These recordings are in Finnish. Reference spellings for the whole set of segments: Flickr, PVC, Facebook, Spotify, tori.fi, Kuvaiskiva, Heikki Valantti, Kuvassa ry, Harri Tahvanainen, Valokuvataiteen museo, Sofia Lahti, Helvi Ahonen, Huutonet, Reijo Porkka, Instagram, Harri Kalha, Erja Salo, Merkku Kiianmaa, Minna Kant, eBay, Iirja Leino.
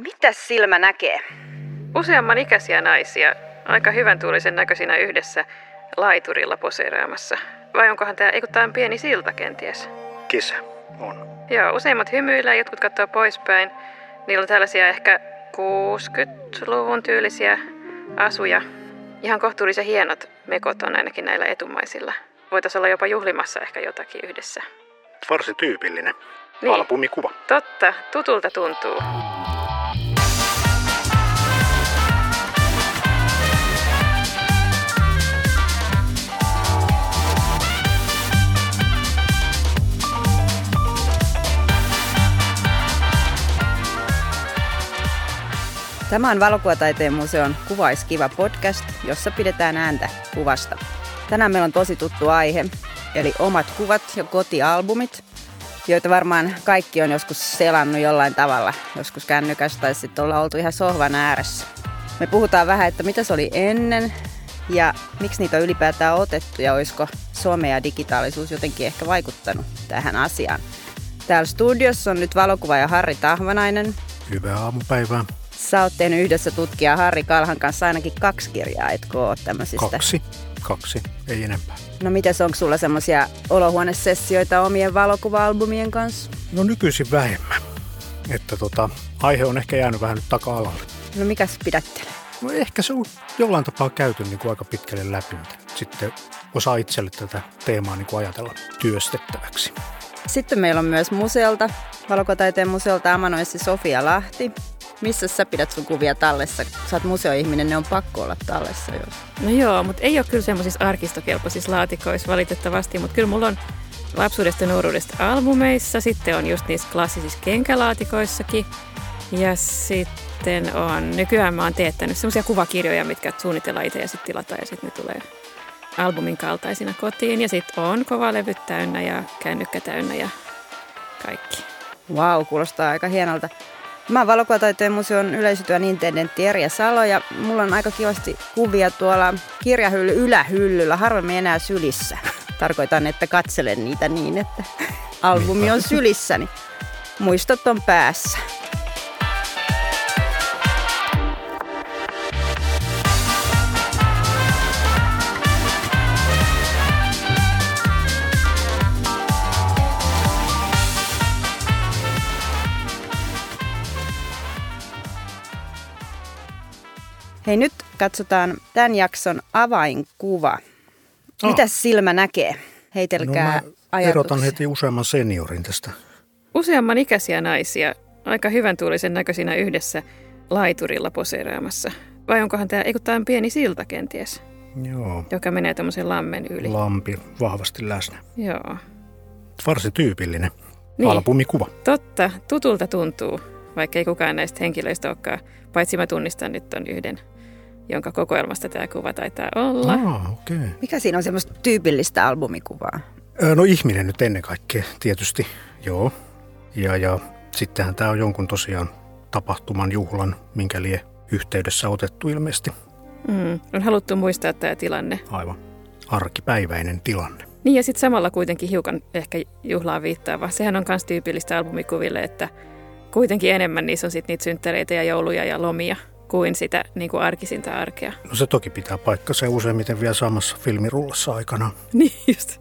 Mitäs silmä näkee? Useamman ikäisiä naisia, aika hyvän tuulisen näköisinä yhdessä laiturilla poseeraamassa. Vai onkohan tämä, eikö tämä on pieni silta kenties? Kesä on. Joo, useimmat hymyillään, jotkut katsoo poispäin. Niillä on tällaisia ehkä 60-luvun tyylisiä asuja. Ihan kohtuullisen hienot mekot on ainakin näillä etumaisilla. Voitaisiin olla jopa juhlimassa ehkä jotakin yhdessä. Varsin tyypillinen niin. Albumikuva. Totta, tutulta tuntuu. Tämä on Valokuvataiteen museon Kuvaiskiva podcast, jossa pidetään ääntä kuvasta. Tänään meillä on tosi tuttu aihe, eli omat kuvat ja kotialbumit, joita varmaan kaikki on joskus selannut jollain tavalla. Joskus kännykässä tai sitten ollaan oltu ihan sohvan ääressä. Me puhutaan vähän, että mitä se oli ennen ja miksi niitä on ylipäätään otettu ja olisiko some ja digitaalisuus jotenkin ehkä vaikuttanut tähän asiaan. Täällä studiossa on nyt valokuvaaja Harri Tahvanainen. Hyvää aamupäivää. Sä oot tehnyt yhdessä tutkija Harri Kalhan kanssa ainakin 2 kirjaa, etkö ole tämmöisistä? 2, ei enempää. No mitäs, onko sulla semmoisia olohuonesessioita omien valokuva-albumien kanssa? No nykyisin vähemmän, että aihe on ehkä jäänyt vähän nyt taka-alalle. No mikäs pidättelee? No ehkä se on jollain tapaa käyty niin kuin aika pitkälle läpi, mutta sitten osaa itselle tätä teemaa niin kuin ajatella työstettäväksi. Sitten meillä on myös museolta, Valokuvataiteen museolta amanoissi Sofia Lahti. Missä sä pidät sun kuvia tallessa? Sä oot museoihminen, ne on pakko olla tallessa. Jos. No joo, mutta ei ole kyllä semmoisissa arkistokelpoisissa laatikoissa valitettavasti, mutta kyllä mulla on lapsuudesta ja nuoruudesta albumeissa, sitten on just niissä klassisissa kenkälaatikoissakin ja sitten on, nykyään mä oon teettänyt semmoisia kuvakirjoja, mitkä suunnitellaan itse ja sitten tilataan ja sitten ne tulee albumin kaltaisina kotiin ja sitten on kovalevyt täynnä ja kännykkä täynnä ja kaikki. Vau, kuulostaa aika hienolta. Mä oon Valokuvataiteen museon yleisötyön intendentti Erja Salo ja mulla on aika kivasti kuvia tuolla ylähyllyllä, harvemmin enää sylissä. Tarkoitan, että katselen niitä niin, että albumi on sylissäni. Muistot on päässä. Hei, nyt katsotaan tämän jakson avainkuva. Mitäs silmä näkee? Heitelkää ajatuksia. Erotan heti useamman seniorin tästä. Useamman ikäisiä naisia, aika hyvän tuulisen näköisinä yhdessä laiturilla poseeraamassa. Vai onkohan tämä, eikö tämä on pieni silta kenties? Joo. Joka menee tämmöisen lammen yli. Lampi, vahvasti läsnä. Joo. Varsin tyypillinen niin. Albumikuva. Totta, tutulta tuntuu. Vaikka ei kukaan näistä henkilöistä olekaan, paitsi mä tunnistan nyt ton yhden, jonka kokoelmasta tämä kuva taitaa olla. Okay. Mikä siinä on semmoista tyypillistä albumikuvaa? No ihminen nyt ennen kaikkea tietysti, joo. Ja sittenhän tämä on jonkun tosiaan tapahtuman, juhlan, minkä lie yhteydessä otettu ilmeisesti. On haluttu muistaa tämä tilanne. Aivan, arkipäiväinen tilanne. Niin ja sitten samalla kuitenkin hiukan ehkä juhlaa viittaava. Sehän on myös tyypillistä albumikuville, että kuitenkin enemmän niissä on sitten niitä synttäreitä ja jouluja ja lomia kuin sitä niin kuin arkisinta arkea. No se toki pitää paikkansa useimmiten vielä samassa filmirullassa aikana. Niin just.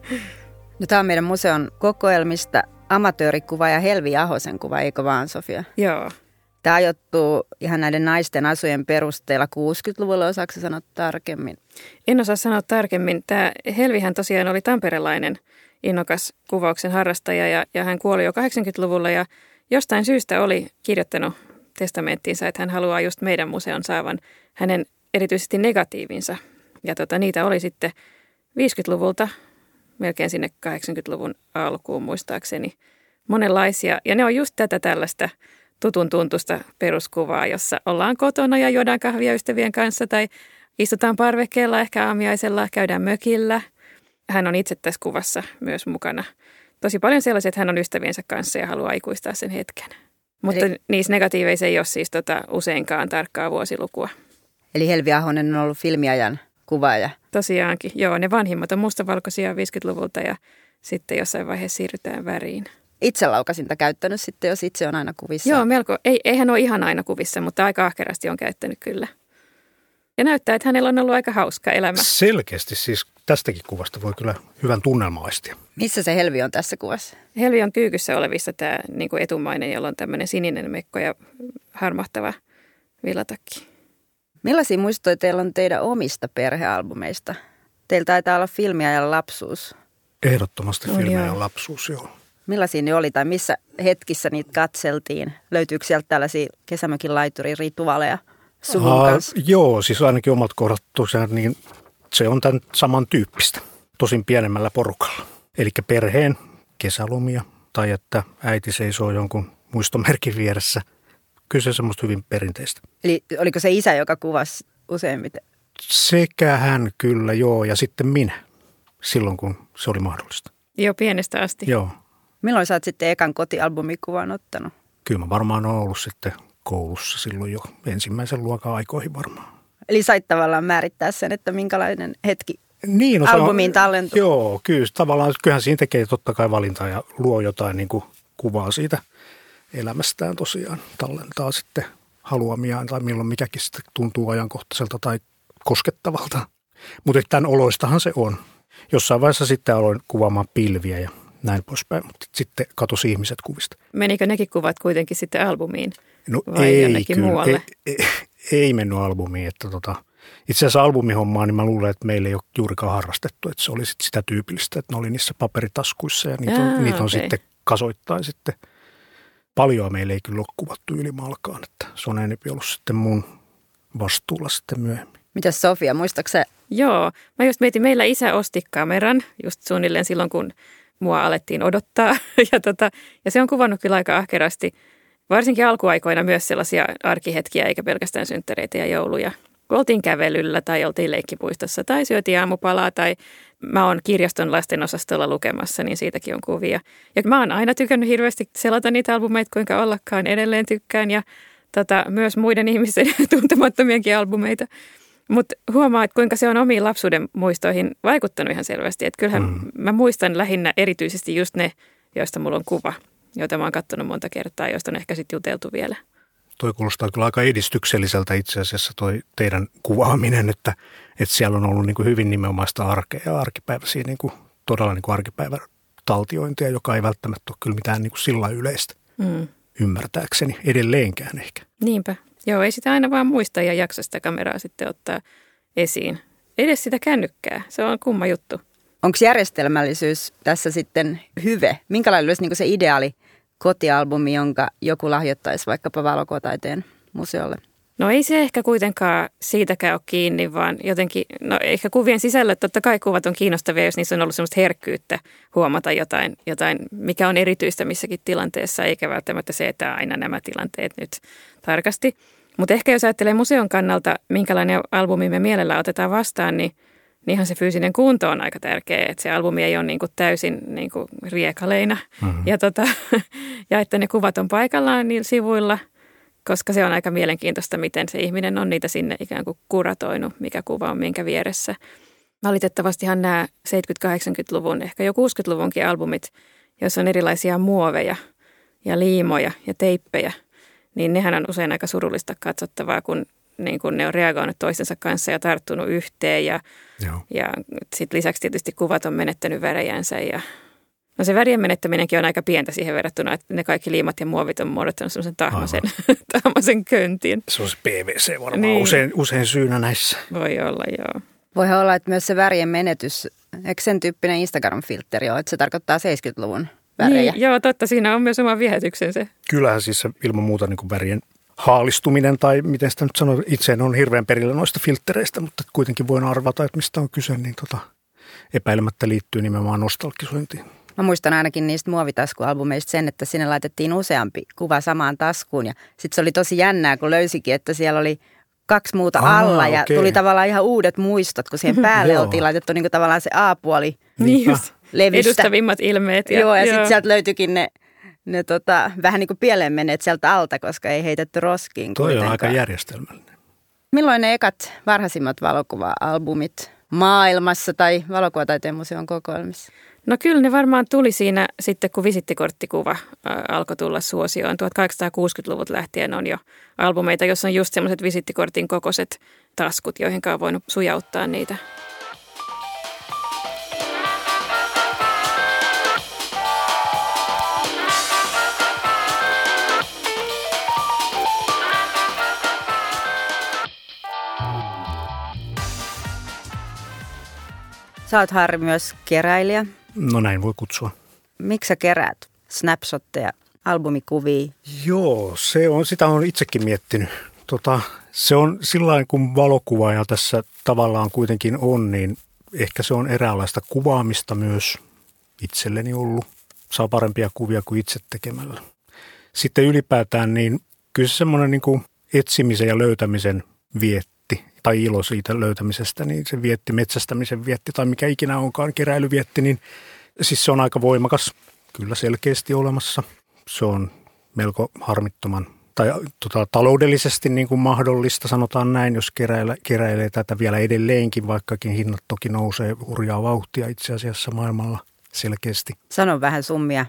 No tämä on meidän museon kokoelmista amatöörikuva ja Helvi Ahosen kuva, eikö vaan Sofia? Joo. Tämä ajoittuu ihan näiden naisten asujen perusteella 60-luvulla, osaako sanoa tarkemmin? En osaa sanoa tarkemmin. Tämä Helvihän tosiaan oli tamperelainen innokas kuvauksen harrastaja ja hän kuoli jo 80-luvulla ja jostain syystä oli kirjoittanut testamenttiinsa, että hän haluaa just meidän museon saavan hänen erityisesti negatiivinsa. Ja niitä oli sitten 50-luvulta, melkein sinne 80-luvun alkuun muistaakseni, monenlaisia. Ja ne on just tätä tällaista tutun tuntusta peruskuvaa, jossa ollaan kotona ja juodaan kahvia ystävien kanssa tai istutaan parvekkeella, ehkä aamiaisella, käydään mökillä. Hän on itse tässä kuvassa myös mukana. Tosi paljon sellaisia, että hän on ystäviensä kanssa ja haluaa aikuistaa sen hetken. Mutta eli, niissä negatiiveissa ei ole siis useinkaan tarkkaa vuosilukua. Eli Helvi Ahonen on ollut filmiajan kuvaaja. Tosiaankin. Joo, ne vanhimmat on mustavalkoisia 50-luvulta ja sitten jossain vaiheessa siirrytään väriin. itse laukasinta käyttänyt sitten, jos itse on aina kuvissa. Joo, melko. Eihän ole ihan aina kuvissa, mutta aika ahkerasti on käyttänyt kyllä. Ja näyttää, että hänellä on ollut aika hauska elämä. Selkeästi siis tästäkin kuvasta voi kyllä hyvän tunnelmaistia. Missä se Helvi on tässä kuvassa? Helvi on kyykyssä olevissa tämä niin kuin etumainen, jolla on tämmöinen sininen mekko ja harmahtava villatakki. Millaisia muistoja teillä on teidän omista perhealbumeista? Teillä taitaa olla Filmiajan lapsuus. Ehdottomasti Filmiajan lapsuus, joo. Millaisia ne oli tai missä hetkissä niitä katseltiin? Löytyykö sieltä tällaisia kesämökin laiturin rituaaleja? Joo, siis ainakin omat kohdat tosiaan, niin se on tämän samantyyppistä, tosin pienemmällä porukalla. Eli perheen kesälomia tai että äiti seisoo jonkun muistomerkin vieressä. Kyllä se semmoista hyvin perinteistä. Eli oliko se isä, joka kuvasi useimmiten? Sekä hän kyllä, joo, ja sitten minä silloin, kun se oli mahdollista. Joo, pienestä asti. Joo. Milloin sä oot sitten ekan kotialbumikuvan ottanut? Kyllä mä varmaan oon ollut sitten koulussa silloin jo ensimmäisen luokan aikoihin varmaan. Eli sait tavallaan määrittää sen, että minkälainen hetki niin, no, albumiin tallentuu. Joo, kyllä. Tavallaan kyllähän siinä tekee totta kai valintaa ja luo jotain niin kuin kuvaa siitä elämästään tosiaan. Tallentaa sitten haluamiaan tai milloin mikäkin sitten tuntuu ajankohtaiselta tai koskettavalta. Mutta tämän oloistahan se on. Jossain vaiheessa sitten aloin kuvaamaan pilviä ja näin poispäin, mutta sitten katosi ihmiset kuvista. Menikö nekin kuvat kuitenkin sitten albumiin? No vai ei kyllä, ei mennyt albumiin. Että itse asiassa albumihommaa, niin mä luulen, että meillä ei ole juurikaan harrastettu. Että se oli sit sitä tyypillistä, että ne oli niissä paperitaskuissa ja niitä on sitten kasoittain sitten. Paljon meillä ei kyllä ole kuvattu ylimalkaan, että se on enemmän ollut sitten mun vastuulla sitten myöhemmin. Mitäs Sofia, muistaaksä? Joo, mä just mietin, meillä isä osti kameran just suunnilleen silloin, kun mua alettiin odottaa ja se on kuvannut kyllä aika ahkerasti. Varsinkin alkuaikoina myös sellaisia arkihetkiä, eikä pelkästään synttäreitä ja jouluja. Oltiin kävelyllä tai oltiin leikkipuistossa tai syötiin aamupalaa tai mä oon kirjaston lastenosastolla lukemassa, niin siitäkin on kuvia. Ja mä oon aina tykännyt hirveästi selata niitä albumeita, kuinka ollakaan edelleen tykkään ja myös muiden ihmisten tuntemattomienkin albumeita. Mutta huomaa, että kuinka se on omiin lapsuuden muistoihin vaikuttanut ihan selvästi. Että kyllähän mä muistan lähinnä erityisesti just ne, joista mulla on kuva, joita mä oon katsonut monta kertaa, joista on ehkä sitten juteltu vielä. Toi kuulostaa kyllä aika edistykselliseltä itse asiassa toi teidän kuvaaminen, että siellä on ollut niin kuin hyvin nimenomaista arkea ja arkipäiväisiä, niin kuin, todella niin kuin arkipäivän taltiointia, joka ei välttämättä ole kyllä mitään niin kuin sillä yleistä ymmärtääkseni edelleenkään ehkä. Niinpä. Joo, ei sitä aina vaan muista ja jaksa sitä kameraa sitten ottaa esiin. Edes sitä kännykkää, se on kumma juttu. Onko järjestelmällisyys tässä sitten hyve? Minkälainen olisi niin se ideaali kotialbumi, jonka joku lahjoittaisi vaikkapa Valokuvataiteen museolle? No ei se ehkä kuitenkaan siitäkään ole kiinni, vaan jotenkin, no ehkä kuvien sisällä totta kai kuvat on kiinnostavia, jos niissä on ollut semmoista herkkyyttä huomata jotain, mikä on erityistä missäkin tilanteessa, eikä välttämättä se, että aina nämä tilanteet nyt tarkasti. Mutta ehkä jos ajattelee museon kannalta, minkälainen albumi me mielellään otetaan vastaan, niin niinhan se fyysinen kunto on aika tärkeä, että se albumi ei ole niin kuin täysin niin kuin riekaleina. Mm-hmm. Ja että ne kuvat on paikallaan niillä sivuilla, koska se on aika mielenkiintoista, miten se ihminen on niitä sinne ikään kuin kuratoinut, mikä kuva on minkä vieressä. Valitettavastihan nämä 70-80-luvun, ehkä jo 60-luvunkin albumit, joissa on erilaisia muoveja ja liimoja ja teippejä, niin nehän on usein aika surullista katsottavaa, kun niin kun ne on reagoinut toistensa kanssa ja tarttunut yhteen ja sitten lisäksi tietysti kuvat on menettänyt värejänsä ja no se värien menettäminenkin on aika pientä siihen verrattuna, että ne kaikki liimat ja muovit on muodottanut semmoisen tahmaisen köntin. Se on se PVC varmaan niin. usein syynä näissä. Voi olla, joo. Voihan olla, että myös se värien menetys, eikö sen tyyppinen Instagram-filtteri ole, että se tarkoittaa 70-luvun värejä? Niin, joo, totta, siinä on myös oma viehätyksensä. Kyllähän siis se ilman muuta niin kuin värien haalistuminen tai miten sitä nyt sanoo, itse en ole hirveän perillä noista filttereistä, mutta kuitenkin voin arvata, että mistä on kyse, niin epäilemättä liittyy nimenomaan nostalgisointiin. Mä muistan ainakin niistä muovitaskualbumeista sen, että sinne laitettiin useampi kuva samaan taskuun ja sitten se oli tosi jännää, kun löysikin, että siellä oli 2 muuta alla ja okay. Tuli tavallaan ihan uudet muistot, kun siihen päälle oltiin laitettu niin kuin tavallaan se A-puoli levistä. Edustavimmat ilmeet. Joo, ja sitten sieltä löytyikin ne vähän niin kuin pieleen menneet sieltä alta, koska ei heitetty roskiin. Toi kuitenkaan. On aika järjestelmällinen. Milloin ne ekat varhaisimmat valokuva-albumit maailmassa tai Valokuvataiteen museon kokoelmissa? No kyllä ne varmaan tuli siinä sitten, kun visittikorttikuva alkoi tulla suosioon. 1860-luvulta lähtien on jo albumeita, jossa on just sellaiset visittikortin kokoiset taskut, joihin on voinut sujauttaa niitä. Sä oot, Harri, myös keräilijä. No näin voi kutsua. Miksi sä keräät snapshotteja, albumikuvia? Joo, sitä on itsekin miettinyt. Se on sillain, kun valokuvaaja tässä tavallaan kuitenkin on, niin ehkä se on eräänlaista kuvaamista myös itselleni ollut. Saa parempia kuvia kuin itse tekemällä. Sitten ylipäätään niin kyllä se semmoinen niin kuin etsimisen ja löytämisen vietti tai ilo siitä löytämisestä, niin se vietti, metsästämisen vietti tai mikä ikinä onkaan, keräilyvietti, niin siis se on aika voimakas, kyllä selkeästi olemassa. Se on melko harmittoman tai taloudellisesti niin kuin mahdollista, sanotaan näin, jos keräilee tätä vielä edelleenkin, vaikkakin hinnat toki nousee hurjaa vauhtia itse asiassa maailmalla selkeästi. Sano vähän summia.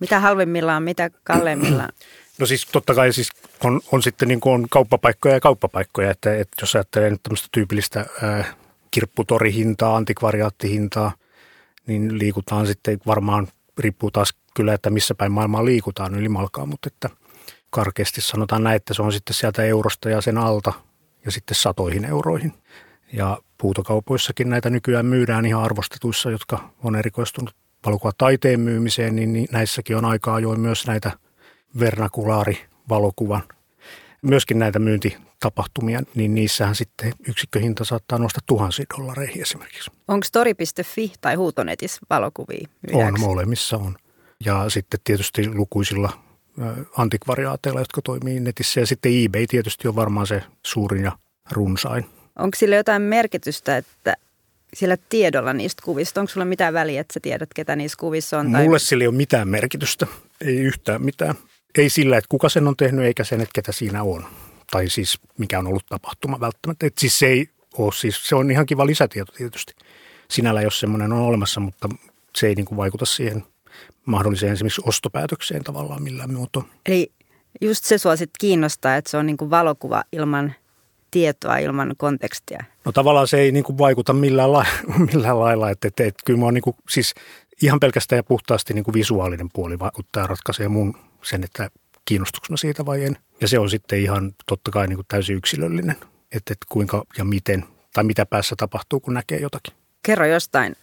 Mitä halvimmillaan, mitä kalleimmillaan? No siis totta kai siis on sitten niin kuin on kauppapaikkoja ja kauppapaikkoja, että jos ajattelee nyt tämmöistä tyypillistä kirpputorihintaa, antikvariaattihintaa, niin liikutaan sitten varmaan, riippuu taas kyllä, että missä päin maailmaa liikutaan ylimalkaa, mutta että karkeasti sanotaan näin, että se on sitten sieltä eurosta ja sen alta ja sitten satoihin euroihin. Ja huutokaupoissakin näitä nykyään myydään ihan arvostetuissa, jotka on erikoistunut valokuvataiteen myymiseen, niin näissäkin on aika ajoin myös näitä vernakulaarivalokuvan, myöskin näitä myyntitapahtumia, niin niissähän sitten yksikköhinta saattaa nousta $1,000 esimerkiksi. Onko tori.fi tai Huutonetissä valokuvia myydäksi? On, molemmissa on. Ja sitten tietysti lukuisilla antikvariaateilla, jotka toimii netissä. Ja sitten eBay tietysti on varmaan se suurin ja runsain. Onko sillä jotain merkitystä, että sillä tiedolla niistä kuvista, onko sulla mitään väliä, että sä tiedät, ketä niissä kuvissa on? Mulle sillä ei ole mitään merkitystä, ei yhtään mitään. Ei sillä, että kuka sen on tehnyt, eikä sen, että ketä siinä on. Tai siis mikä on ollut tapahtuma välttämättä. Et siis se ei ole, siis se on ihan kiva lisätieto tietysti. Sinällä jos semmoinen on olemassa, mutta se ei niin kuin vaikuta siihen mahdolliseen esimerkiksi ostopäätökseen tavallaan millään muuta. Eli just se sua sitten kiinnostaa, että se on niin kuin valokuva ilman tietoa, ilman kontekstia. No tavallaan se ei niin kuin vaikuta millään lailla, että kyllä mä oon niin kuin, siis ihan pelkästään ja puhtaasti niin kuin visuaalinen puoli vaikuttaa, ratkaisee mun sen, että kiinnostuks mä siitä vai en. Ja se on sitten ihan totta kai niin kuin täysin yksilöllinen, että kuinka ja miten tai mitä päässä tapahtuu, kun näkee jotakin. Kerro jostain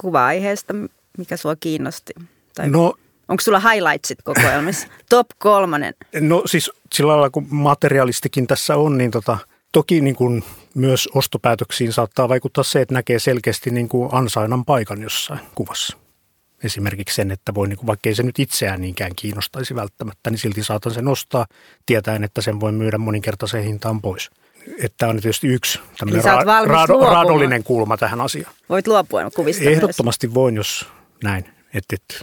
kuva-aiheesta, mikä sua kiinnosti. Tai no, onko sulla highlightsit kokoelmissa? Top 3. No siis sillä lailla, kun materialistikin tässä on, niin toki niin kuin myös ostopäätöksiin saattaa vaikuttaa se, että näkee selkeästi niin kuin ansainnan paikan jossain kuvassa. Esimerkiksi sen, että voi, niin kuin, vaikkei se nyt itseään niinkään kiinnostaisi välttämättä, niin silti saatan sen ostaa tietäen, että sen voi myydä moninkertaiseen hintaan pois. Tämä on tietysti yksi tämmöinen raadollinen kulma tähän asiaan. Voit luopua kuvista. Ehdottomasti myös voin, jos näin.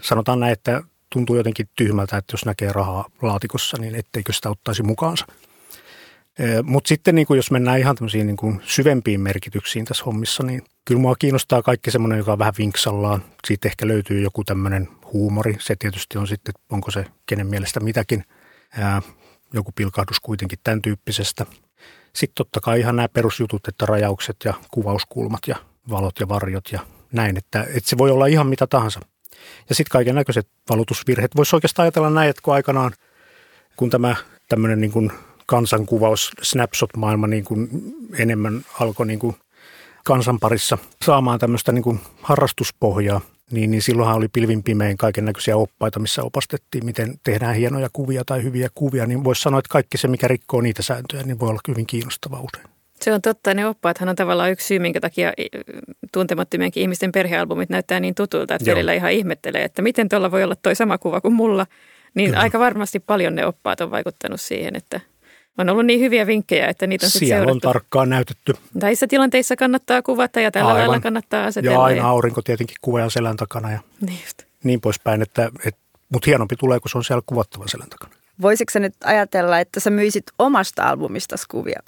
Sanotaan näin, että tuntuu jotenkin tyhmältä, että jos näkee rahaa laatikossa, niin etteikö sitä ottaisi mukaansa. Mutta sitten niin kun jos mennään ihan tämmöisiin niin kun syvempiin merkityksiin tässä hommissa, niin kyllä mua kiinnostaa kaikki semmoinen, joka on vähän vinksallaan. Siitä ehkä löytyy joku tämmöinen huumori. Se tietysti on sitten, onko se kenen mielestä mitäkin. Joku pilkahdus kuitenkin tämän tyyppisestä. Sitten totta kai ihan nämä perusjutut, että rajaukset ja kuvauskulmat ja valot ja varjot ja näin. Että se voi olla ihan mitä tahansa. Ja sitten kaiken näköiset valotusvirheet. Voisi oikeastaan ajatella näin, että kun aikanaan, kun tämä tämmöinen niin kuin kansankuvaus, snapshot-maailma niin kuin enemmän alkoi niin kuin kansan parissa saamaan tämmöistä niin kuin harrastuspohjaa, niin silloinhan oli pilvin pimein kaiken näköisiä oppaita, missä opastettiin, miten tehdään hienoja kuvia tai hyviä kuvia. Niin voisi sanoa, että kaikki se, mikä rikkoo niitä sääntöjä, niin voi olla hyvin kiinnostavaa usein. Se on totta. Ne oppaathan on tavallaan yksi syy, minkä takia tuntemattomienkin ihmisten perhealbumit näyttää niin tutulta, että välillä ihan ihmettelee, että miten tuolla voi olla toi sama kuva kuin mulla. Niin kyllä, aika varmasti paljon ne oppaat on vaikuttanut siihen, että on ollut niin hyviä vinkkejä, että niitä on sitten seurattu. Siellä on tarkkaan näytetty. Näissä tilanteissa kannattaa kuvata ja tällä lailla kannattaa asetella. Ja aina aurinko tietenkin kuvajan selän takana ja niin poispäin, mutta hienompi tulee, kun se on siellä kuvattavan selän takana. Voisitko sä nyt ajatella, että sä myisit omasta albumistasi kuvia?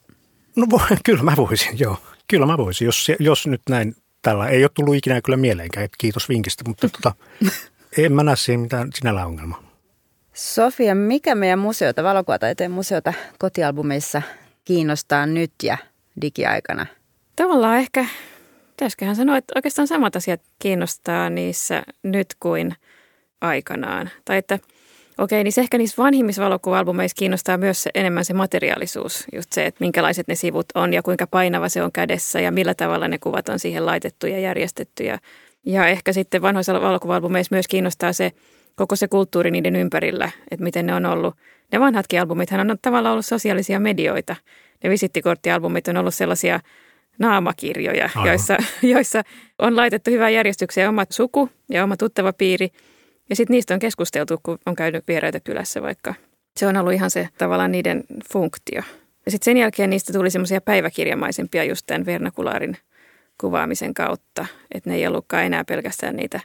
No kyllä mä voisin, joo. Kyllä mä voisin, jos nyt näin tällä ei ole tullut ikinä kyllä mieleenkään, kiitos vinkistä, mutta en mä näe siihen mitään sinällään ongelmaa. Sofia, mikä meidän museota, Valokuvataiteen museota kotialbumeissa kiinnostaa nyt ja digiaikana? Tavallaan ehkä, pitäisiköhän sanoa, että oikeastaan samat asiat kiinnostaa niissä nyt kuin aikanaan. Tai että okei, niin ehkä niissä vanhimmissa valokuva-albumeissa kiinnostaa myös enemmän se materiaalisuus, just se, että minkälaiset ne sivut on ja kuinka painava se on kädessä ja millä tavalla ne kuvat on siihen laitettu ja järjestetty. Ja ehkä sitten vanhoissa valokuva-albumeissa myös kiinnostaa se koko se kulttuuri niiden ympärillä, että miten ne on ollut. Ne vanhatkin albumithan on tavallaan ollut sosiaalisia medioita. Ne visittikorttialbumit on ollut sellaisia naamakirjoja, joissa on laitettu hyvään järjestykseen oma suku ja oma tuttava piiri. Ja sitten niistä on keskusteltu, kun on käynyt vieraita kylässä vaikka. Se on ollut ihan se tavallaan niiden funktio. Ja sitten sen jälkeen niistä tuli semmoisia päiväkirjamaisempia just tämän vernakulaarin kuvaamisen kautta. Että ne ei ollutkaan enää pelkästään niitä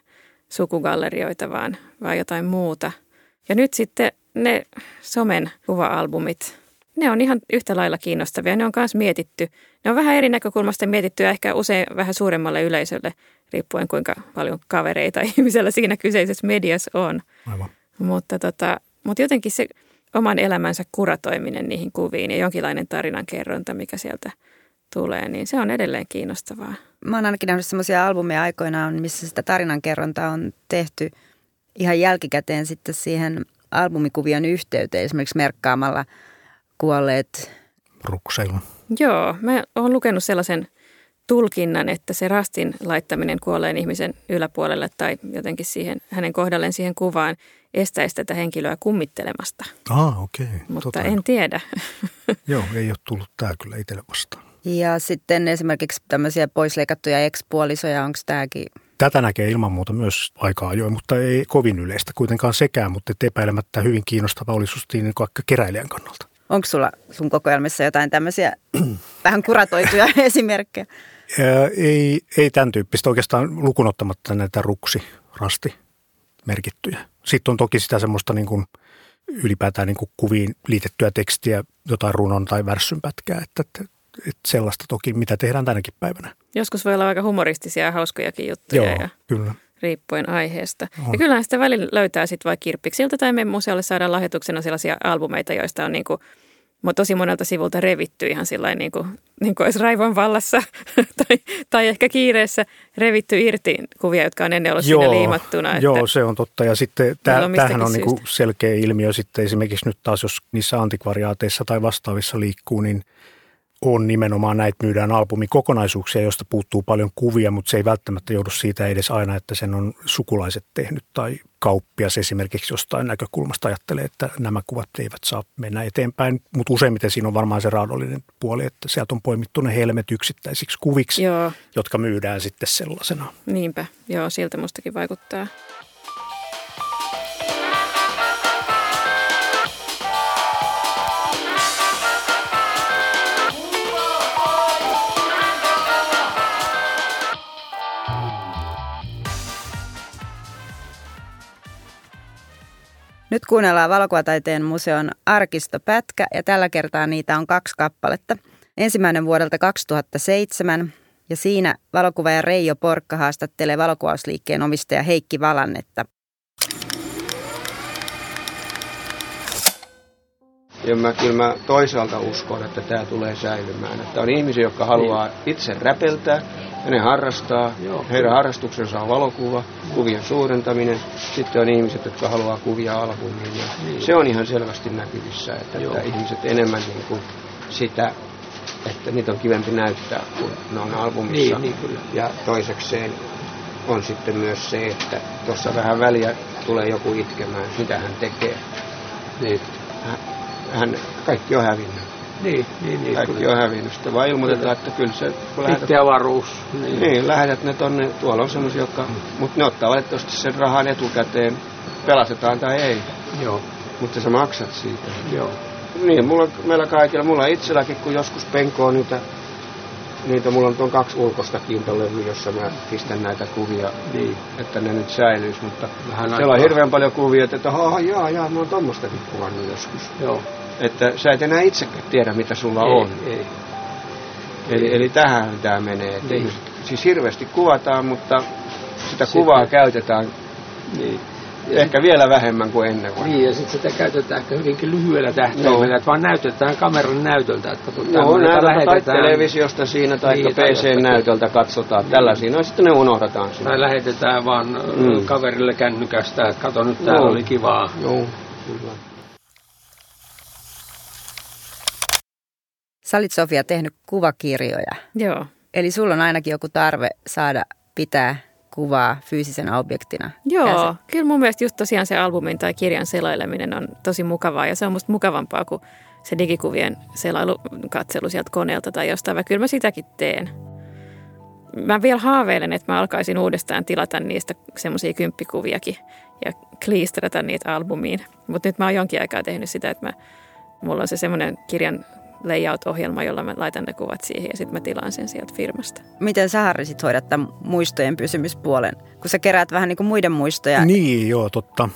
sukugallerioita, vaan jotain muuta. Ja nyt sitten ne somen kuva-albumit, ne on ihan yhtä lailla kiinnostavia. Ne on myös mietitty. Ne on vähän eri näkökulmasta mietitty ja ehkä usein vähän suuremmalle yleisölle, riippuen kuinka paljon kavereita ihmisellä siinä kyseisessä mediassa on. Aivan. Mutta jotenkin se oman elämänsä kuratoiminen niihin kuviin ja jonkinlainen tarinankerronta, mikä sieltä tulee, niin se on edelleen kiinnostavaa. Mä oon ainakin nähnyt semmoisia albumeja aikoinaan, missä sitä tarinankerrontaa on tehty ihan jälkikäteen sitten siihen albumikuvion yhteyteen, esimerkiksi merkkaamalla kuolleet rukseilla. Joo, mä oon lukenut sellaisen tulkinnan, että se rastin laittaminen kuolleen ihmisen yläpuolelle tai jotenkin siihen, hänen kohdalleen siihen kuvaan estäisi tätä henkilöä kummittelemasta. Okei. Mutta en tiedä. Joo, ei ole tullut tämä kyllä itselle vastaan. Ja sitten esimerkiksi tämmöisiä poisleikattuja ex-puolisoja, onko tämäkin? Tätä näkee ilman muuta myös aika ajoin, mutta ei kovin yleistä kuitenkaan sekään, mutta epäilemättä hyvin kiinnostava olisi niin vaikka keräilijän kannalta. Onko sulla sun kokoelmissa jotain tämmöisiä vähän kuratoituja esimerkkejä? Ei tämän tyyppistä oikeastaan lukunottamatta näitä rasti merkittyjä. Sitten on toki sitä semmoista niin kuin ylipäätään niin kuin kuviin liitettyä tekstiä, jotain runon tai värssyn pätkää, että sellaista toki, mitä tehdään tänäkin päivänä. Joskus voi olla aika humoristisia ja hauskojakin juttuja. Joo, ja kyllä. Riippuen aiheesta. On. Ja kyllähän sitä välillä löytää sitten vaikka kirppiksiltä tai me museolle saadaan lahjoituksena sellaisia albumeita, joista on niinku tosi monelta sivulta revitty ihan sillain niin kuin olisi raivon vallassa tai ehkä kiireessä revitty irti kuvia, jotka on ennen ollut siinä liimattuna. Joo, se on totta. Ja sitten tämähän on niinku selkeä ilmiö sitten esimerkiksi nyt taas, jos niissä antikvariaateissa tai vastaavissa liikkuu, niin on nimenomaan näitä myydään albumikokonaisuuksia, joista puuttuu paljon kuvia, mutta se ei välttämättä joudu siitä edes aina, että sen on sukulaiset tehnyt tai kauppias esimerkiksi jostain näkökulmasta ajattelee, että nämä kuvat eivät saa mennä eteenpäin, mutta useimmiten siinä on varmaan se raadollinen puoli, että sieltä on poimittu ne helmet yksittäisiksi kuviksi, jotka myydään sitten sellaisena. Niinpä, joo, siltä mustakin vaikuttaa. Nyt kuunnellaan Valokuvataiteen museon arkistopätkä ja tällä kertaa niitä on 2 kappaletta. Ensimmäinen vuodelta 2007 ja siinä valokuvaaja Reijo Porkka haastattelee valokuvausliikkeen omistaja Heikki Valannetta. Ja kyllä mä toisaalta uskon, että tämä tulee säilymään. Että on ihmisiä, jotka haluaa itse räpeltää ja ne harrastaa. Joo. Heidän harrastuksensa on valokuva, kuvien suurentaminen. Sitten on ihmiset, jotka haluaa kuvia albumiin. Ja se on ihan selvästi näkyvissä, että ihmiset enemmän niin kuin sitä, että niitä on kivempi näyttää, kun ne on albumissa. Niin, ja toisekseen on sitten myös se, että tuossa vähän väliä tulee joku itkemään, mitä hän tekee. Niin. Kaikki on hävinnyt. Niin. Kaikki on hävinnyt. Sitten vaan ilmoitetaan, että kyllä se... Pittiavaruus. Niin, lähetät ne tonne. Tuolla on semmoisia, jotka... Mutta ne ottaa valitettavasti sen rahan etukäteen. Pelastetaan tai ei. Joo. Mutta sä maksat siitä. Joo. Niin, meillä kaikilla. Mulla itselläkin, kun joskus penkoo niitä mulla on 2 ulkoista kiintolevy, jossa mä pistän näitä kuvia, että ne nyt säilyis, mutta siellä on hirveän paljon kuvia, että mä oon tommostakin kuvannut joskus. Joo. Että sä et enää itsekään tiedä, mitä sulla on. Eli tähän tämä menee, että ihmiset siis hirveästi kuvataan, mutta sitä kuvaa käytetään niin. Ehkä vielä vähemmän kuin ennen. Niin, ja sitten sitä käytetään ehkä hyvinkin lyhyellä tähtäimellä, että vaan näytetään kameran näytöltä. Että joo, näytöltä tai televisiosta siinä, tai niin, PC-näytöltä katsotaan. Niin. Tällaisia, no sitten ne unohdataan. Siinä. Tai lähetetään vaan kaverille kännykästä, että kato nyt täällä oli kivaa. Joo, kyllä. Sä olit, Sofia, tehnyt kuvakirjoja. Joo. Eli sulla on ainakin joku tarve saada pitää kuvaa fyysisenä objektina. Joo, kyllä mun mielestä just tosiaan se albumin tai kirjan selaileminen on tosi mukavaa, ja se on musta mukavampaa kuin se digikuvien selailukatselu sieltä koneelta tai jostain, vaikka kyllä mä sitäkin teen. Mä vielä haaveilen, että mä alkaisin uudestaan tilata niistä semmoisia kymppikuviakin ja kliisterata niitä albumiin, mutta nyt mä oon jonkin aikaa tehnyt sitä, että mulla on se semmoinen kirjan layout-ohjelma, jolla mä laitan ne kuvat siihen ja sitten mä tilaan sen sieltä firmasta. Miten sä, Harri, sit hoidat tämän muistojen pysymispuolen, kun sä keräät vähän niin kuin muiden muistoja? Niin, joo, totta.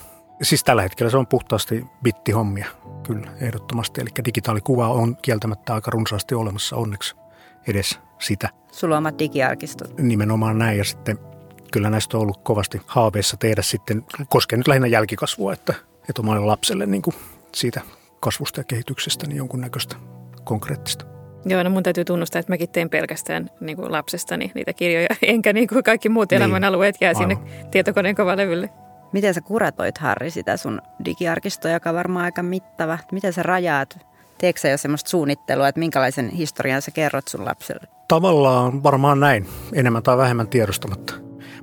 Siis tällä hetkellä se on puhtaasti bittihommia, kyllä, ehdottomasti. Eli digitaalikuva on kieltämättä aika runsaasti olemassa, onneksi edes sitä. Sulla on omat digiarkistot. Nimenomaan näin, ja sitten kyllä näistä on ollut kovasti haaveissa tehdä sitten, koskee nyt lähinnä jälkikasvua, että omalle lapselle niin kuin siitä kasvusta ja kehityksestä niin jonkunnäköistä konkreettista. Joo, no mun täytyy tunnustaa, että mäkin teen pelkästään niin kuin lapsestani niitä kirjoja, enkä niin kuin kaikki muut elämän alueet jää sinne tietokoneen kovalevylle. Miten sä kuratoit, Harri, sitä sun digiarkistoa, joka on varmaan aika mittava? Miten sä rajaat? Teekö sä jo semmoista suunnittelua, että minkälaisen historian sä kerrot sun lapselle? Tavallaan varmaan näin, enemmän tai vähemmän tiedostamatta.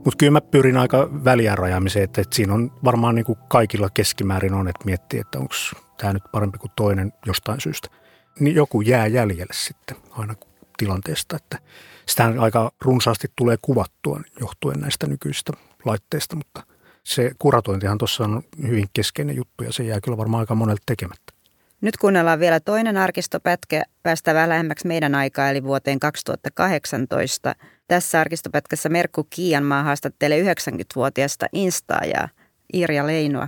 Mutta kyllä mä pyrin aika väliään rajaamiseen, että siinä on varmaan niin kuin kaikilla keskimäärin on, että miettii, että onko tämä nyt parempi kuin toinen jostain syystä. Niin joku jää jäljelle sitten aina tilanteesta, että sitähän aika runsaasti tulee kuvattua johtuen näistä nykyisistä laitteista, mutta se kuratointihan tuossa on hyvin keskeinen juttu ja se jää kyllä varmaan aika monelta tekemättä. Nyt kuunnellaan vielä toinen arkistopätkä, päästään vähän lähemmäksi meidän aikaa eli vuoteen 2018. Tässä arkistopätkässä Merkku Kiianmaa haastattelee 90-vuotiaista instaajaa Iirja Leinoa.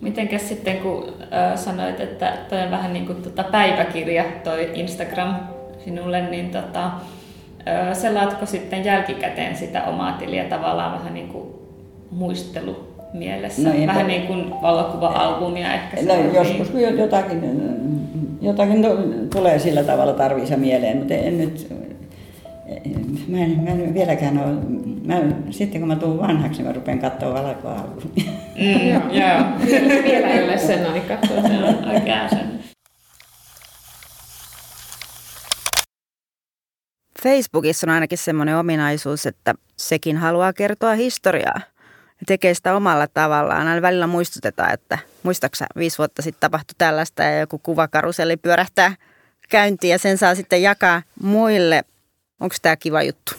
Mitenkäs sitten, kun sanoit, että toi on vähän niin kuin päiväkirja, toi Instagram sinulle, niin selaatko sitten jälkikäteen sitä omaa tiliä tavallaan vähän niin kuin muistelumielessä? No, vähän niin kuin valokuva-albumia ehkä. No joskus kun jotakin tulee sillä tavalla tarviinsa mieleen, mutta en nyt... Mä en vieläkään ole... Sitten kun mä tuun vanhaksi, mä rupean katsoa valokuvaa-albumia. Vielä ei ole sen aika. Se on oikein sen. Facebookissa on ainakin semmoinen ominaisuus, että sekin haluaa kertoa historiaa. Ja tekee sitä omalla tavallaan. Aina välillä muistutetaan, että muistaaksä 5 vuotta sitten tapahtui tällaista ja joku kuvakaruseli pyörähtää käyntiin ja sen saa sitten jakaa muille. Onko tämä kiva juttu?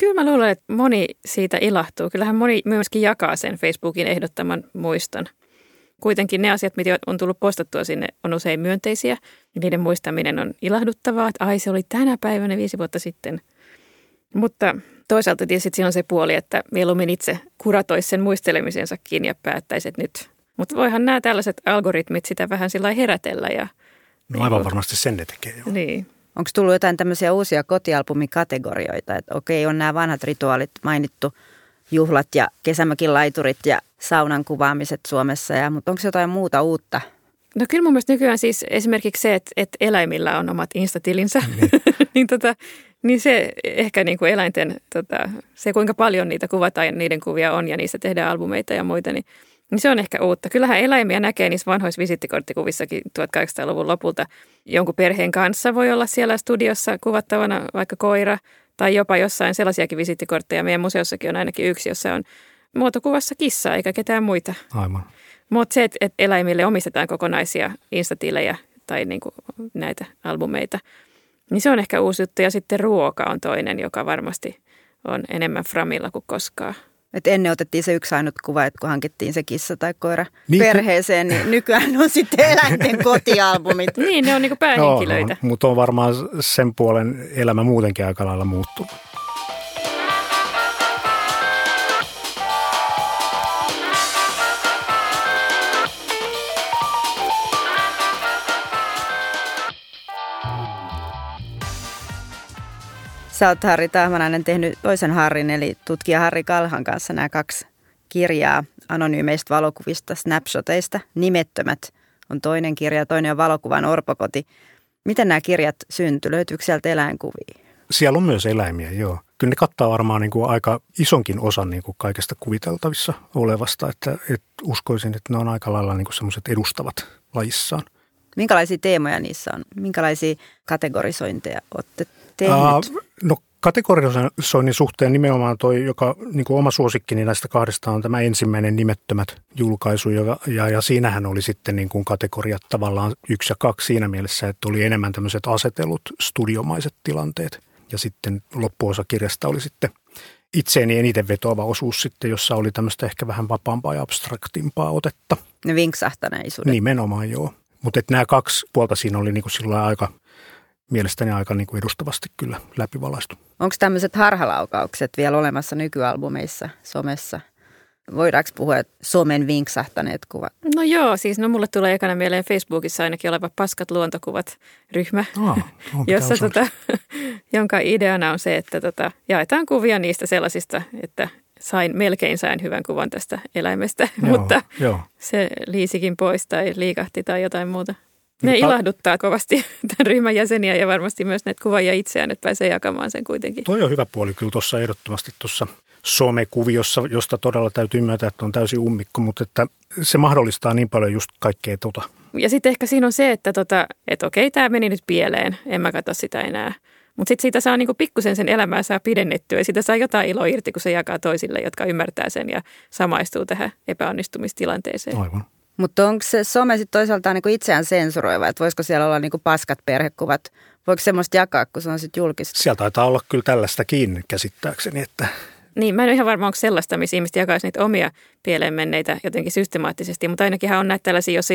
Kyllä mä luulen, että moni siitä ilahtuu. Kyllähän moni myöskin jakaa sen Facebookin ehdottaman muiston. Kuitenkin ne asiat, mitä on tullut postattua sinne, on usein myönteisiä. Niiden muistaminen on ilahduttavaa, että ai se oli tänä päivänä 5 vuotta sitten. Mutta toisaalta tietysti siinä on se puoli, että mieluummin itse kuratoisi sen muistelemisensakin ja päättäisi, että nyt. Mutta voihan nämä tällaiset algoritmit sitä vähän sillä lailla herätellä. Ja, no aivan varmasti sen ne tekee jo. Niin. Onko tullut jotain tämmöisiä uusia kotialbumikategorioita, että okei, on nämä vanhat rituaalit mainittu, juhlat ja kesämökin laiturit ja saunan kuvaamiset Suomessa, mutta onko jotain muuta uutta? No kyllä mun mielestä nykyään siis esimerkiksi se, että eläimillä on omat instantilinsä, niin se ehkä niin kuin eläinten, se kuinka paljon niitä kuvataan ja niiden kuvia on ja niistä tehdään albumeita ja muita, niin se on ehkä uutta. Kyllähän eläimiä näkee niissä vanhoissa visittikorttikuvissakin 1800-luvun lopulta. Jonkun perheen kanssa voi olla siellä studiossa kuvattavana vaikka koira tai jopa jossain sellaisiakin visittikortteja. Meidän museossakin on ainakin yksi, jossa on muotokuvassa kissa eikä ketään muita. Aivan. Mutta se, että eläimille omistetaan kokonaisia instatilejä tai niinku näitä albumeita, niin se on ehkä uusi juttu. Ja sitten ruoka on toinen, joka varmasti on enemmän framilla kuin koskaan. Että ennen otettiin se yksi ainut kuva, että kun hankittiin se kissa tai koira perheeseen, niin nykyään on sitten eläinten kotialbumit. Niin, ne on niin kuin päähenkilöitä. No, mutta on varmaan sen puolen elämä muutenkin aika lailla muuttunut. Sä oot, Harri Tahvanainen, tehnyt toisen Harrin, eli tutkija Harri Kalhan kanssa nämä kaksi kirjaa anonyymeistä valokuvista, snapshoteista. Nimettömät on toinen kirja, toinen on Valokuvan orpokoti. Miten nämä kirjat syntyi? Löytyykö sieltä eläinkuvia? Siellä on myös eläimiä, joo. Kyllä ne kattaa varmaan niin kuin aika isonkin osan niin kuin kaikesta kuviteltavissa olevasta, että uskoisin, että ne on aika lailla niin kuin semmoiset edustavat lajissaan. Minkälaisia teemoja niissä on? Minkälaisia kategorisointeja olette tehnyt? No kategorisoinnin suhteen nimenomaan toi, joka niin kuin oma suosikkini näistä kahdesta on tämä ensimmäinen nimettömät julkaisu. Ja siinähän oli sitten niin kuin kategoriat tavallaan 1 ja 2 siinä mielessä, että oli enemmän tämmöiset asetelut, studiomaiset tilanteet. Ja sitten loppuosa kirjasta oli sitten itseeni eniten vetoava osuus sitten, jossa oli tämmöistä ehkä vähän vapaampaa ja abstraktimpaa otetta. Ne vinksahtaneisuudet. Nimenomaan, joo. Mutta nämä kaksi puolta siinä oli niinku sillä lailla aika, mielestäni aika niinku edustavasti kyllä läpivalaistu. Onko tämmöiset harhalaukaukset vielä olemassa nykyalbumeissa, somessa? Voidaanko puhua somen vinksahtaneet kuvat? No joo, siis no mulle tulee ekana mieleen Facebookissa ainakin oleva paskat luontokuvat-ryhmä, jonka ideana on se, että jaetaan kuvia niistä sellaisista, että melkein sain hyvän kuvan tästä eläimestä, joo, mutta joo. Se liisikin pois tai liikahti tai jotain muuta. Ne ilahduttaa kovasti tämän ryhmän jäseniä ja varmasti myös näitä kuvaajia itseään, että pääsee jakamaan sen kuitenkin. Toi on hyvä puoli kyllä tuossa ehdottomasti tuossa somekuviossa, josta todella täytyy myöntää, että on täysin ummikko, mutta että se mahdollistaa niin paljon just kaikkea tuota. Ja sitten ehkä siinä on se, että okei, tämä meni nyt pieleen, en mä katso sitä enää. Mutta sitten siitä saa niinku pikkusen sen elämää saa pidennettyä ja siitä saa jotain iloa irti, kun se jakaa toisille, jotka ymmärtää sen ja samaistuu tähän epäonnistumistilanteeseen. Aivan. Mutta onko se some sitten toisaalta niinku itseään sensuroiva, että voisiko siellä olla niinku paskat perhekuvat? Voiko semmoista jakaa, kun se on sitten julkista? Siellä taitaa olla kyllä tällaistakin käsittääkseni, että... Niin, mä en ole ihan varma, onko sellaista, missä ihmiset jakaisi niitä omia pieleen menneitä jotenkin systemaattisesti, mutta ainakinhan on näitä tällaisia, jossa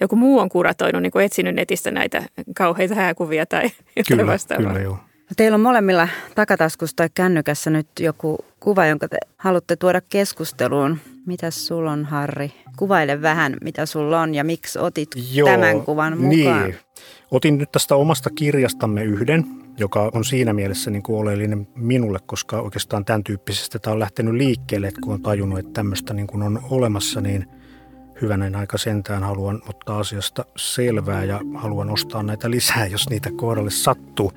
joku muu on kuratoinut, niin kuin etsinyt netistä näitä kauheita hääkuvia tai jotain kyllä, vastaavaa. Kyllä, joo. Teillä on molemmilla takataskussa tai kännykässä nyt joku kuva, jonka te haluatte tuoda keskusteluun. Mitäs sulla on, Harri? Kuvaile vähän, mitä sulla on ja miksi otit tämän kuvan mukaan. Niin. Otin nyt tästä omasta kirjastamme yhden, joka on siinä mielessä niin kuin oleellinen minulle, koska oikeastaan tämän tyyppisestä tämä on lähtenyt liikkeelle, että kun on tajunnut, että tämmöistä niin kuin on olemassa, niin hyvänen aika sentään haluan ottaa asiasta selvää ja haluan ostaa näitä lisää, jos niitä kohdalle sattuu.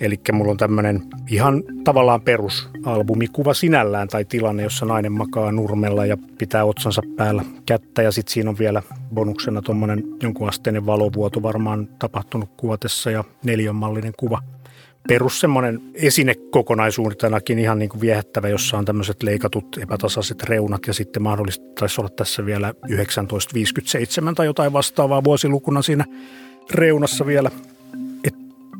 Eli mulla on tämmöinen ihan tavallaan perusalbumikuva sinällään tai tilanne, jossa nainen makaa nurmella ja pitää otsansa päällä kättä. Ja sitten siinä on vielä bonuksena tuommoinen jonkun asteinen valovuoto varmaan tapahtunut kuvatessa ja neliönmallinen kuva. Perus semmoinen esinekokonaisuuteenakin ihan niin kuin viehättävä, jossa on tämmöiset leikatut epätasaiset reunat ja sitten mahdollisesti taisi olla tässä vielä 1957 tai jotain vastaavaa vuosilukuna siinä reunassa vielä.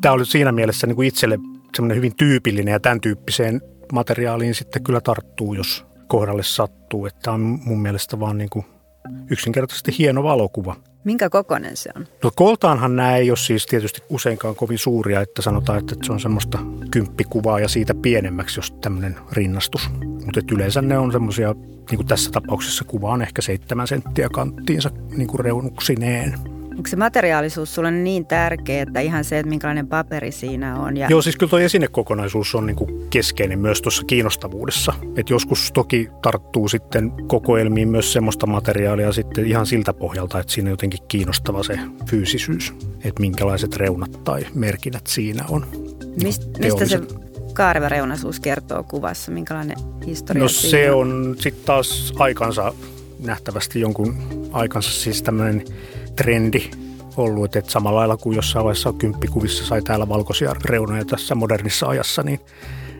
Tämä oli siinä mielessä niin kuin itselle semmoinen hyvin tyypillinen ja tämän tyyppiseen materiaaliin sitten kyllä tarttuu, jos kohdalle sattuu. Tämä on mun mielestä vaan niin kuin yksinkertaisesti hieno valokuva. Minkä kokoinen se on? No kooltaanhan nämä ei ole siis tietysti useinkaan kovin suuria, että sanotaan, että se on semmoista 10 kuvaa ja siitä pienemmäksi, jos tämmöinen rinnastus. Mutta yleensä ne on semmoisia, niin kuin tässä tapauksessa kuva on ehkä 7 senttiä kanttiinsa niin kuin reunuksineen. Onko se materiaalisuus sulle niin tärkeä, että ihan se, että minkälainen paperi siinä on? Ja... Joo, siis kyllä tuo esinekokonaisuus on niin kuin keskeinen myös tuossa kiinnostavuudessa. Et joskus toki tarttuu sitten kokoelmiin myös semmoista materiaalia sitten ihan siltä pohjalta, että siinä on jotenkin kiinnostava se fyysisyys. Että minkälaiset reunat tai merkinnät siinä on. Mistä se kaareväreunaisuus kertoo kuvassa? Minkälainen historia? No se siinä on sitten taas aikansa nähtävästi jonkun aikansa siis tämmöinen... trendi ollut, että samalla lailla kuin jossain vaiheessa 10-kuvissa sai täällä valkoisia reunoja tässä modernissa ajassa, niin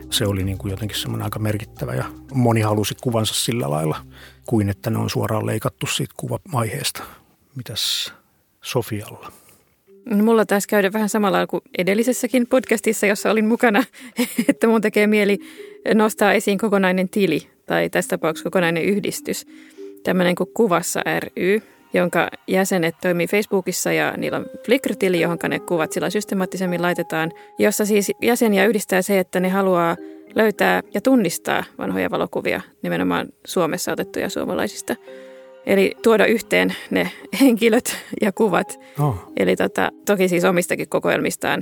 se oli niin kuin jotenkin semmoinen aika merkittävä ja moni halusi kuvansa sillä lailla, kuin että ne on suoraan leikattu siitä kuvavaiheesta. Mitäs Sofialla? No, mulla taisi käydä vähän samalla kuin edellisessäkin podcastissa, jossa olin mukana, että mun tekee mieli nostaa esiin kokonainen tili tai tässä tapauksessa kokonainen yhdistys, tämmöinen kuin Kuvassa ry, jonka jäsenet toimii Facebookissa ja niillä on Flickr-tili, johon ne kuvat sillä systemaattisemmin laitetaan, jossa siis jäseniä yhdistää se, että ne haluaa löytää ja tunnistaa vanhoja valokuvia, nimenomaan Suomessa otettuja suomalaisista. Eli tuoda yhteen ne henkilöt ja kuvat. Oh. Eli toki siis omistakin kokoelmistaan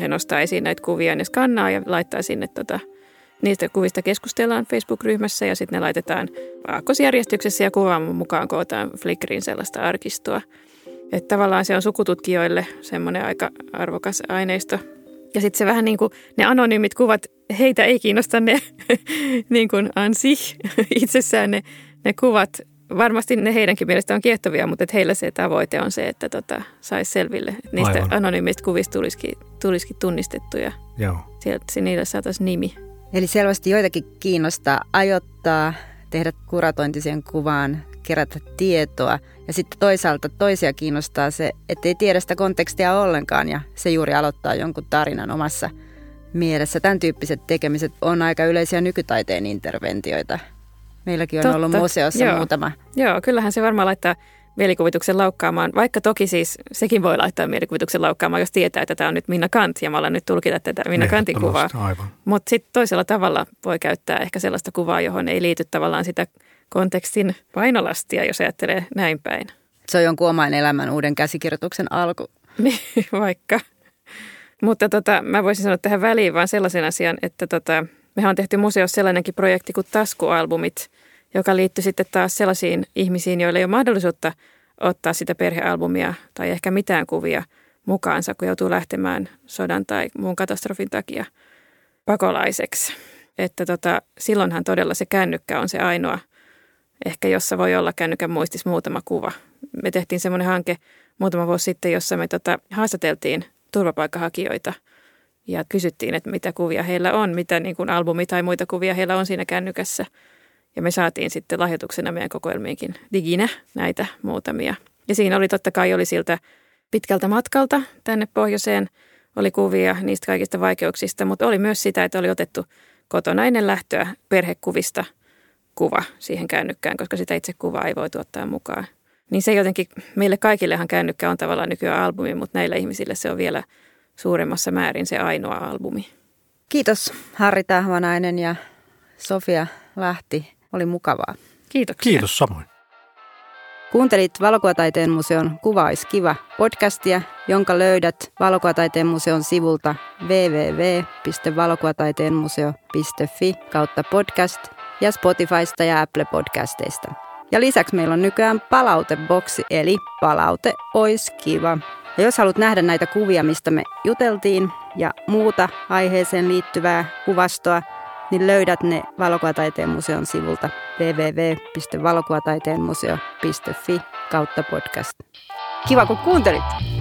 he nostaa esiin näitä kuvia, ne skannaa ja laittaa sinne niistä kuvista keskustellaan Facebook-ryhmässä ja sitten ne laitetaan aakkosjärjestyksessä ja kuvan mukaan kootaan Flickrin sellaista arkistoa. Että tavallaan se on sukututkijoille semmoinen aika arvokas aineisto. Ja sitten se vähän niin kuin ne anonyymit kuvat, heitä ei kiinnosta ne niin kuin ansih itsessään ne kuvat. Varmasti ne heidänkin mielestä on kiehtovia, mutta heillä se tavoite on se, että saisi selville. Että niistä anonyymistä kuvista tulisikin tunnistettuja. Joo. Sieltä niillä saataisiin nimi. Eli selvästi joitakin kiinnostaa ajoittaa, tehdä kuratointi siihen kuvaan, kerätä tietoa. Ja sitten toisaalta toisia kiinnostaa se, ettei tiedä sitä kontekstia ollenkaan ja se juuri aloittaa jonkun tarinan omassa mielessä. Tämän tyyppiset tekemiset on aika yleisiä nykytaiteen interventioita. Meilläkin on ollut museossa muutama. Joo, kyllähän se varmaan laittaa mielikuvituksen laukkaamaan, vaikka toki siis sekin voi laittaa mielikuvituksen laukkaamaan, jos tietää, että tämä on nyt Minna Kant ja mä alan nyt tulkita tätä Minna Kantin kuvaa. Mutta sitten toisella tavalla voi käyttää ehkä sellaista kuvaa, johon ei liity tavallaan sitä kontekstin painolastia, jos ajattelee näin päin. Se on jonkun oman elämän uuden käsikirjoituksen alku. Vaikka. Mutta mä voisin sanoa tähän väliin vaan sellaisen asian, että mehän on tehty museossa sellainenkin projekti kuin taskualbumit, joka liittyy sitten taas sellaisiin ihmisiin, joilla ei ole mahdollisuutta ottaa sitä perhealbumia tai ehkä mitään kuvia mukaansa, kun joutuu lähtemään sodan tai muun katastrofin takia pakolaiseksi. Että silloinhan todella se kännykkä on se ainoa, ehkä jossa voi olla kännykän muistissa muutama kuva. Me tehtiin semmoinen hanke muutama vuosi sitten, jossa me haastateltiin turvapaikkahakijoita ja kysyttiin, että mitä kuvia heillä on, mitä niin kuin albumi tai muita kuvia heillä on siinä kännykässä. Ja me saatiin sitten lahjoituksena meidän kokoelmiinkin diginä näitä muutamia. Ja siinä oli totta kai siltä pitkältä matkalta tänne pohjoiseen, oli kuvia niistä kaikista vaikeuksista, mutta oli myös sitä, että oli otettu kotona ennen lähtöä perhekuvista kuva siihen kännykkään, koska sitä itse kuvaa ei voi ottaa mukaan. Niin se jotenkin, meille kaikillehan kännykkä on tavallaan nykyään albumi, mutta näillä ihmisillä se on vielä suuremmassa määrin se ainoa albumi. Kiitos Harri Tahvanainen ja Sofia Lahti. Oli mukavaa. Kiitoksia. Kiitos samoin. Kuuntelit Valokuvataiteen museon Kuvaiskiva podcastia, jonka löydät Valokuvataiteen museon sivulta www.valokuvataiteenmuseo.fi/podcast ja Spotifysta ja Apple Podcasteista. Ja lisäksi meillä on nykyään palauteboksi, eli palaute ois kiva. Ja jos haluat nähdä näitä kuvia, mistä me juteltiin ja muuta aiheeseen liittyvää kuvastoa, niin löydät ne Valokuvataiteen museon sivulta www.valokuvataiteenmuseo.fi/podcast. Kiva kun kuuntelit!